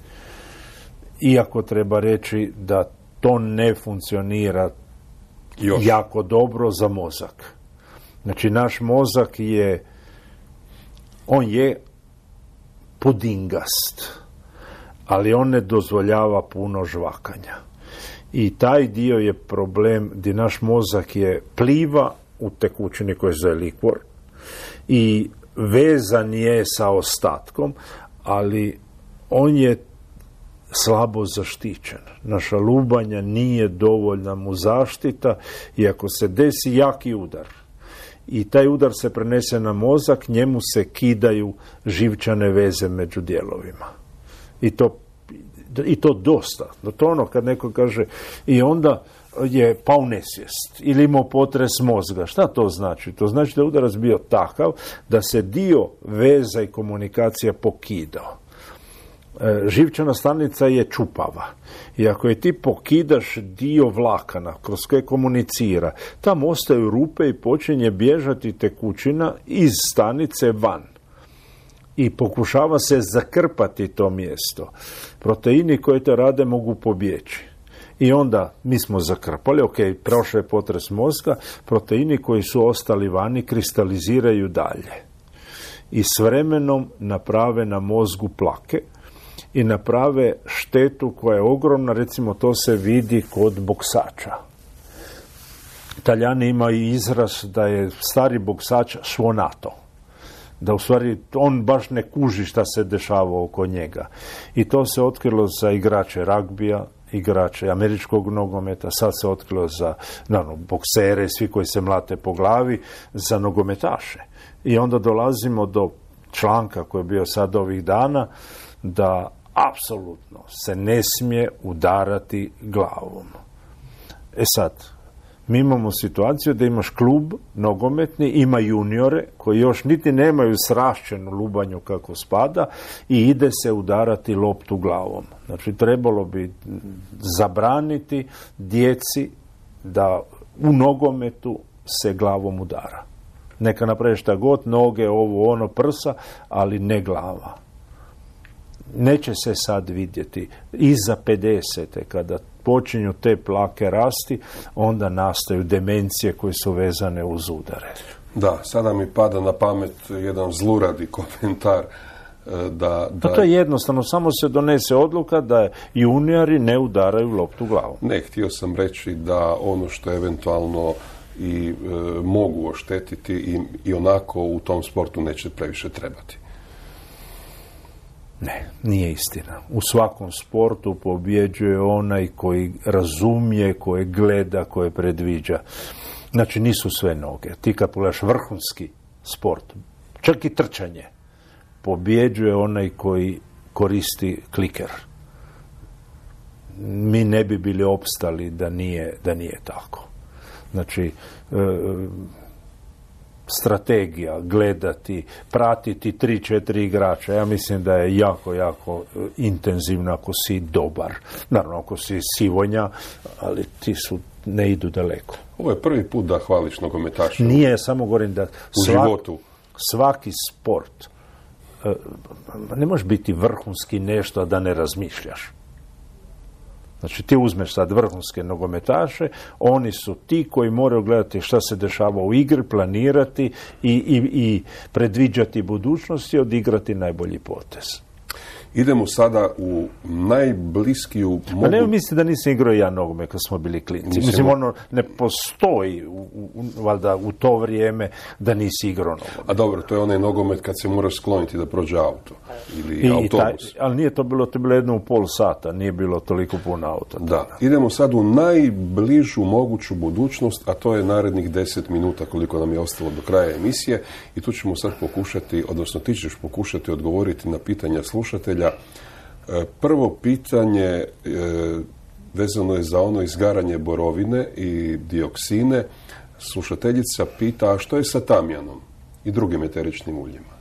Iako treba reći da to ne funkcionira još jako dobro za mozak. Znači, naš mozak je, on je pudingast, ali on ne dozvoljava puno žvakanja. I taj dio je problem gdje naš mozak je pliva u tekućini koji je likvor i vezan je sa ostatkom, ali on je slabo zaštićen. Naša lubanja nije dovoljna mu zaštita i ako se desi jaki udar i taj udar se prenese na mozak, njemu se kidaju živčane veze među dijelovima. I to, i to dosta. To ono kad neko kaže i onda je pao nesvijest ili imao potres mozga. Šta to znači? To znači da je udarac bio takav da se dio veza i komunikacija pokidao. Živčana stanica je čupava i ako je ti pokidaš dio vlakana kroz koje komunicira, tamo ostaju rupe i počinje bježati tekućina iz stanice van i pokušava se zakrpati to mjesto. Proteini koji to rade mogu pobjeći i onda mi smo zakrpali, ok, prošao je potres mozga, proteini koji su ostali vani kristaliziraju dalje i s vremenom naprave na mozgu plake i naprave štetu koja je ogromna. Recimo, to se vidi kod boksača. Talijani imaju izraz da je stari boksač svonato. Da u stvari on baš ne kuži šta se dešava oko njega. I to se otkrilo za igrače ragbija, igrače američkog nogometa, sad se otkrilo za naravno, boksere, svi koji se mlate po glavi, za nogometaše. I onda dolazimo do članka koji je bio sad ovih dana, da apsolutno se ne smije udarati glavom. E sad, mi imamo situaciju da imaš klub nogometni, ima juniore koji još niti nemaju srašćenu lubanju kako spada i ide se udarati loptu glavom. Znači, trebalo bi zabraniti djeci da u nogometu se glavom udara. Neka napravi šta god, noge, ovo, ono, prsa, ali ne glava. Neće se sad vidjeti. Iza pedesete, kada počinju te plake rasti, onda nastaju demencije koje su vezane uz udare. Da, sada mi pada na pamet jedan zluradi komentar. Da, da... To je jednostavno, samo se donese odluka da juniori ne udaraju loptu glavom. Ne, htio sam reći da ono što eventualno i e, mogu oštetiti i, i onako u tom sportu neće previše trebati. Ne, nije istina. U svakom sportu pobjeđuje onaj koji razumije, koji gleda, koji predviđa. Znači, nisu sve noge. Ti kad pogledaš vrhunski sport, čak i trčanje, pobjeđuje onaj koji koristi kliker. Mi ne bi bili opstali da nije, da nije tako. Znači, e, strategija, gledati, pratiti tri, četiri igrača. Ja mislim da je jako, jako intenzivno ako si dobar. Naravno, ako si sivonja, ali ti su, ne idu daleko. Ovo je prvi put da hvališ nogometaša. Nije, samo govorim da svak, svaki sport, ne možeš biti vrhunski nešto da ne razmišljaš. Znači, ti uzmeš sad vrhunske nogometaše, oni su ti koji moraju gledati šta se dešava u igri, planirati i, i, i predviđati budućnost i odigrati najbolji potez. idemo sada u najbliskiju moguću... A ne mislite da nisi igrao ja nogome kad smo bili klinci? Mislim, ono ne postoji u, u, valjda u to vrijeme da nisi igrao nogome. A dobro, to je onaj nogomet kad se moraš skloniti da prođe auto ili I, autobus. Taj, ali nije to bilo, to je bilo jedno u pol sata, nije bilo toliko puno auta. Da, idemo sad u najbližu moguću budućnost, a to je narednih deset minuta koliko nam je ostalo do kraja emisije i tu ćemo sad pokušati, odnosno ti ćeš pokušati odgovoriti na pitanja slušatelja. Prvo pitanje vezano je za ono izgaranje borovine i dioksine. Slušateljica pita, a što je sa tamjanom i drugim eteričnim uljima?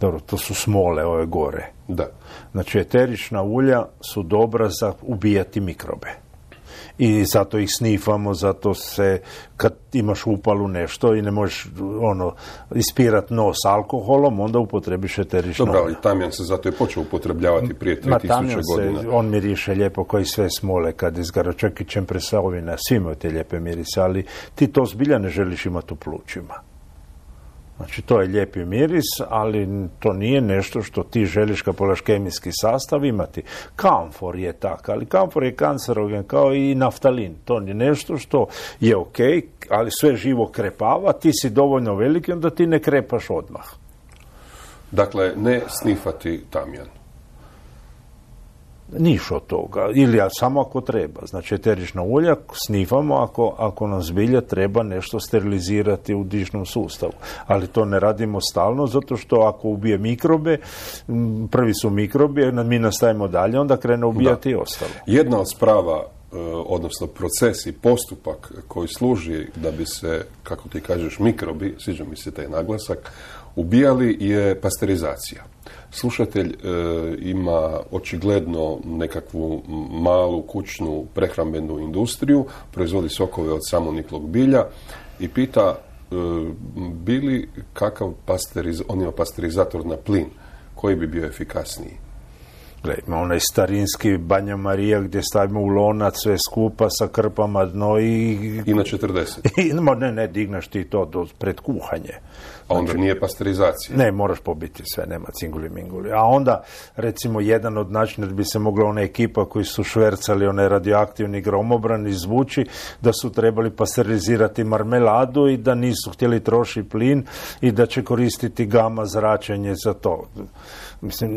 Dobro, to su smole ove gore. Da. Znači, eterična ulja su dobra za ubijati mikrobe. I zato ih snifamo, zato se kad imaš upalu nešto i ne možeš ono ispirat nos alkoholom, onda upotrebiš eterično. Dobro, ali tamjan se zato je počeo upotrebljavati prije tri tisuće godina. Se, on miriše lijepo koji sve smole kad izgara, čak i čempresovina, svi imaju te lijepe mirise, ali ti to zbilja ne želiš imati u plućima. Znači, to je lijepi miris, ali to nije nešto što ti želiš kao polaš kemijski sastav imati. Kamfor je tak, ali kamfor je kancerogen kao i naftalin. To je nešto što je ok, ali sve živo krepava, ti si dovoljno veliki, onda ti ne krepaš odmah. Dakle, ne snifati tamjan. Niš od toga, ili samo ako treba. Znači, eterična ulja snifamo ako, ako nam zbilja treba nešto sterilizirati u dišnom sustavu. Ali to ne radimo stalno, zato što ako ubije mikrobe, prvi su mikrobi, mi nastavimo dalje, onda krene ubijati da. I ostalo. Jedna od sprava, odnosno proces i postupak koji služi da bi se, kako ti kažeš, mikrobi, sviđa mi se taj naglasak, ubijali je pasterizacija. Slušatelj e, ima očigledno nekakvu malu kućnu prehrambenu industriju, proizvodi sokove od samoniklog bilja i pita e, bili kakav pasteriz, on ima pasterizator na plin, koji bi bio efikasniji? Gle, ima onaj starinski Banja Marija gdje stavimo u lonac sve skupa sa krpama dno i... I na četrdeset. Ne, ne, dignaš ti to do, pred kuhanje. A onda znači, nije pasterizacija. Ne, moraš pobiti sve, nema cinguli minguli. A onda, recimo, jedan od načina da bi se mogla ona ekipa koji su švercali onaj radioaktivni gromobran izvući, da su trebali pasterizirati marmeladu i da nisu htjeli trošiti plin i da će koristiti gama zračenje za to. Mislim,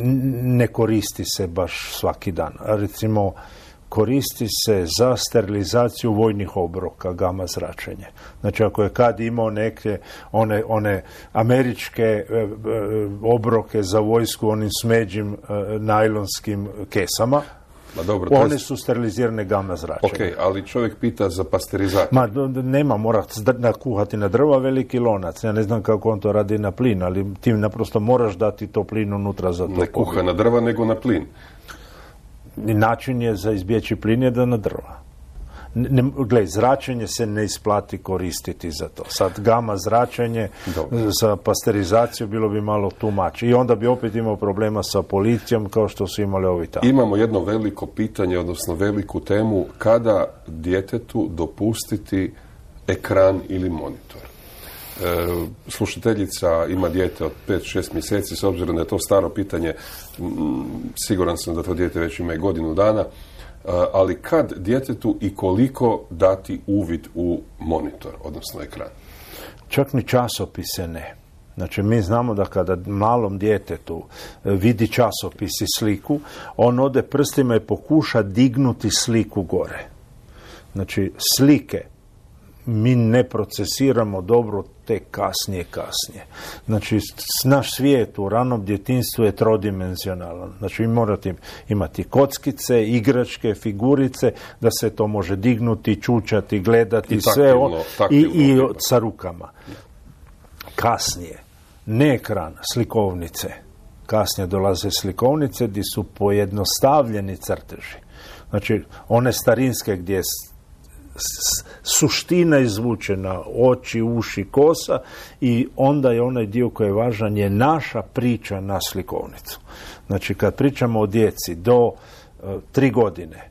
ne koristi se baš svaki dan. A recimo, koristi se za sterilizaciju vojnih obroka, gama zračenje. Znači, ako je kad imao neke one, one američke e, e, obroke za vojsku onim smeđim e, najlonskim kesama, ma dobro, one to je... su sterilizirane gama zračenje. Ok, ali čovjek pita za pasterizaciju. Ma, nema, mora kuhati na drva veliki lonac. Ja ne znam kako on to radi na plin, ali ti naprosto moraš dati to plin unutra za to. Ne kuha pogled. Na drva, nego na plin. Način je za izbjeći plin je da na drva. Ne, gled, zračenje se ne isplati koristiti za to. Sad gama zračenje Dobre. Za pasterizaciju bilo bi malo tumač. I onda bi opet imao problema sa policijom kao što su imali ovi tamo. Imamo jedno veliko pitanje, odnosno veliku temu, kada djetetu dopustiti ekran ili monitor. E, slušateljica ima dijete od pet šest mjeseci, s obzirom da je to staro pitanje, m, siguran sam da to dijete već ima godinu dana, e, ali kad djetetu i koliko dati uvid u monitor, odnosno ekran? Čak ni časopise ne. Znači, mi znamo da kada malom djetetu vidi časopis i sliku, on ode prstima i pokuša dignuti sliku gore. Znači, slike mi ne procesiramo dobro te kasnije, kasnije. Znači, naš svijet u ranom djetinjstvu je trodimenzionalan. Znači, vi morate imati kockice, igračke, figurice, da se to može dignuti, čučati, gledati, I sve taktivno, o... taktivno, i, i sa rukama. Kasnije, ne ekran, slikovnice. Kasnije dolaze slikovnice gdje su pojednostavljeni crteži. Znači, one starinske gdje je suština izvučena, oči, uši, kosa, i onda je onaj dio koji je važan je naša priča na slikovnicu. Znači, kad pričamo o djeci do uh, tri godine,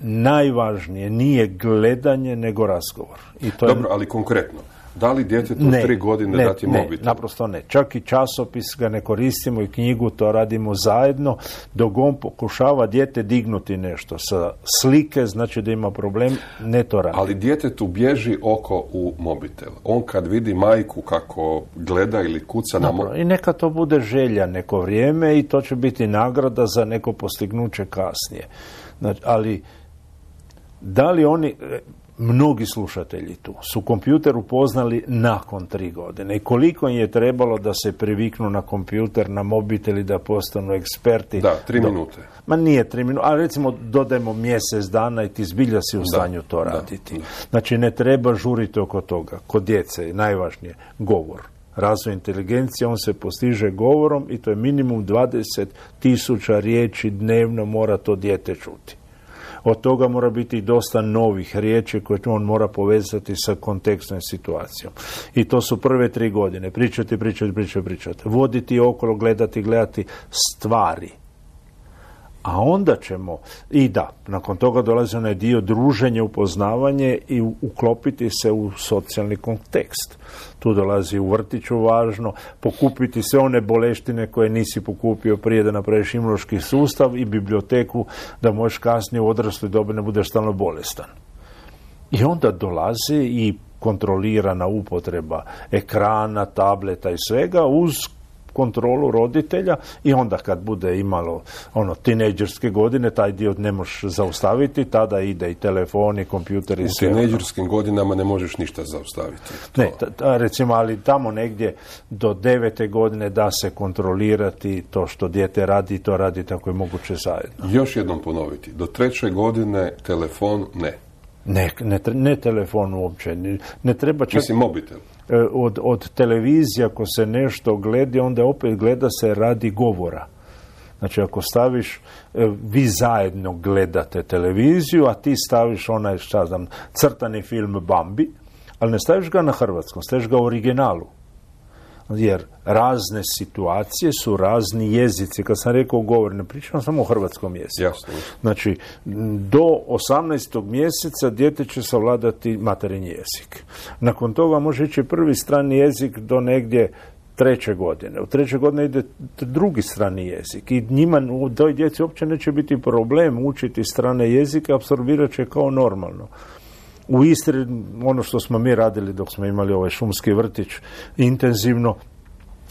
najvažnije nije gledanje nego razgovor. I to Dobro, je... ali konkretno, Da li djetetu od tri godine ne, dati mobitel? Ne, naprosto ne. Čak i časopis ga ne koristimo i knjigu, to radimo zajedno, dok on pokušava dijete dignuti nešto sa slike, znači da ima problem, ne to radimo. Ali djetetu bježi oko u mobitel. On kad vidi majku kako gleda ili kuca na mobitel. I neka to bude želja neko vrijeme i to će biti nagrada za neko postignuće kasnije. Znači, ali da li oni... Mnogi slušatelji tu su kompjuter upoznali nakon tri godine i koliko im je trebalo da se priviknu na kompjuter, na mobitel i da postanu eksperti. Da, tri do... minute. Ma nije tri minute, ali recimo dodajmo mjesec dana i ti zbilja si u stanju to raditi. Da, da. Znači ne treba žuriti oko toga. Kod djece je najvažnije govor. Razvoj inteligencije, on se postiže govorom i to je minimum dvadeset tisuća riječi dnevno mora to dijete čuti. Od toga mora biti dosta novih riječi koje on mora povezati sa kontekstnom situacijom. I to su prve tri godine. Pričati, pričati, pričati, pričati. Voditi okolo, gledati, gledati stvari. A onda ćemo, i da, nakon toga dolazi onaj dio druženje, upoznavanje i uklopiti se u socijalni kontekst. Tu dolazi u vrtiću važno, pokupiti sve one boleštine koje nisi pokupio prije da napraviš imunološki sustav i biblioteku da možeš kasnije u odrasloj dobi ne budeš stalno bolestan. I onda dolazi i kontrolirana upotreba ekrana, tableta i svega uz kontrolu roditelja i onda kad bude imalo ono tinejdžerske godine, taj dio ne možeš zaustaviti, tada ide i telefon i kompjuter i u sve. U tinejdžerskim ono. godinama ne možeš ništa zaustaviti. To. Ne, t- t- recimo, ali tamo negdje do devete godine da se kontrolirati to što dijete radi, to radi tako je moguće zajedno. Još jednom ponoviti, do treće godine telefon ne. Ne, ne, ne telefon uopće. Ne treba čak... Mislim, mobitel. Od, od televizije, ako se nešto gledi, onda opet gleda se radi govora. Znači, ako staviš, vi zajedno gledate televiziju, a ti staviš onaj, šta znam, crtani film Bambi, ali ne staviš ga na hrvatskom, staviš ga u originalu. Jer razne situacije su razni jezici. Kad sam rekao govor, ne pričam samo o hrvatskom jeziku. Jasne. Znači, do osamnaestog mjeseca dijete će savladati materinji jezik. Nakon toga može ići prvi strani jezik do negdje treće godine. U treće godine ide drugi strani jezik i njima u toj djeci uopće neće biti problem učiti strane jezike, apsorbirat će kao normalno. U Istri, ono što smo mi radili dok smo imali ovaj šumski vrtić intenzivno,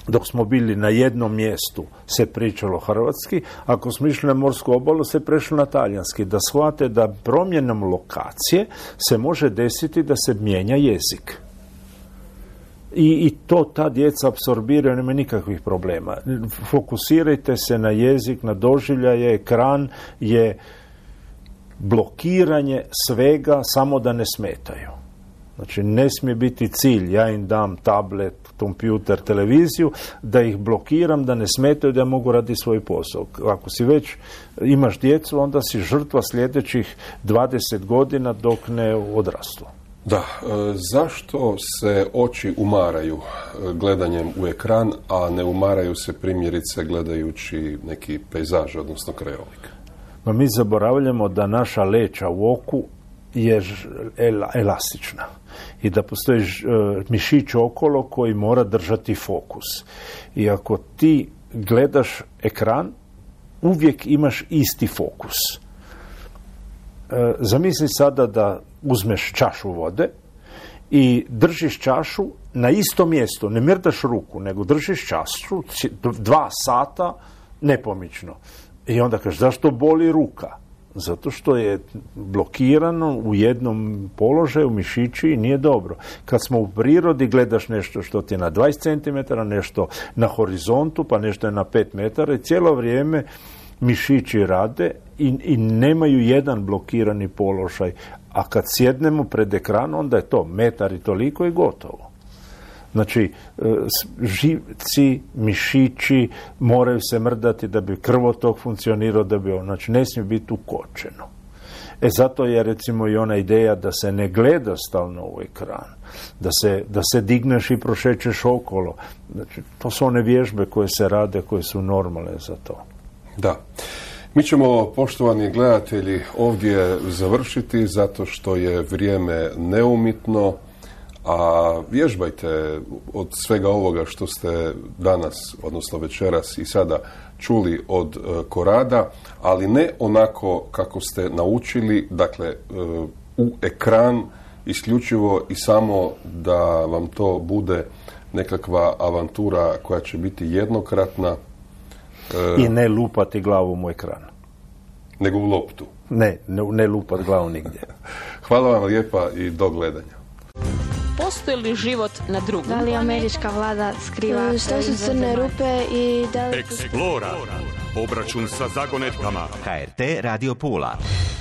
dok smo bili na jednom mjestu se pričalo hrvatski, ako smo išli na morsku obalu se prešlo na talijanski, da shvate da promjenom lokacije se može desiti da se mijenja jezik. I, i to ta djeca apsorbiraju, nema nikakvih problema. Fokusirajte se na jezik, na doživljaje, ekran je... blokiranje svega samo da ne smetaju. Znači, ne smije biti cilj, ja im dam tablet, kompjuter, televiziju, da ih blokiram, da ne smetaju, da mogu raditi svoj posao. Ako si već imaš djecu, onda si žrtva sljedećih dvadeset godina dok ne odrastu. Da, zašto se oči umaraju gledanjem u ekran, a ne umaraju se primjerice gledajući neki pejzaž, odnosno krajolik? Pa mi zaboravljamo da naša leća u oku je elastična i da postoji mišić okolo koji mora držati fokus. I ako ti gledaš ekran, uvijek imaš isti fokus. E, zamisli sada da uzmeš čašu vode i držiš čašu na isto mjesto, ne mrdaš ruku, nego držiš čašu dva sata nepomično. I onda kažeš, zašto boli ruka? Zato što je blokirano u jednom položaju, mišići i nije dobro. Kad smo u prirodi, gledaš nešto što ti je na dvadeset centimetara, nešto na horizontu, pa nešto je na pet metara i cijelo vrijeme mišići rade i, i nemaju jedan blokirani položaj. A kad sjednemo pred ekran, onda je to metar i toliko i gotovo. Znači, živci, mišići moraju se mrdati da bi krvotok funkcionirao, da bi on, znači, ne smije biti ukočeno. E zato je, recimo, i ona ideja da se ne gleda stalno u ekran, da se, da se digneš i prošećeš okolo. Znači, to su one vježbe koje se rade, koje su normalne za to. Da. Mi ćemo, poštovani gledatelji, ovdje završiti zato što je vrijeme neumitno, a vježbajte od svega ovoga što ste danas, odnosno večeras i sada čuli od Korada, ali ne onako kako ste naučili, dakle u ekran isključivo i samo da vam to bude nekakva avantura koja će biti jednokratna. I ne lupati glavom u ekran. Nego u loptu. Ne, ne, ne lupati glavom nigdje. Hvala vam lijepa i do gledanja. Postoji li život na drugom? Da li američka vlada skriva? Šta su crne rupe i da li... Explora. Obračun sa zagonetkama. H R T Radio Pula.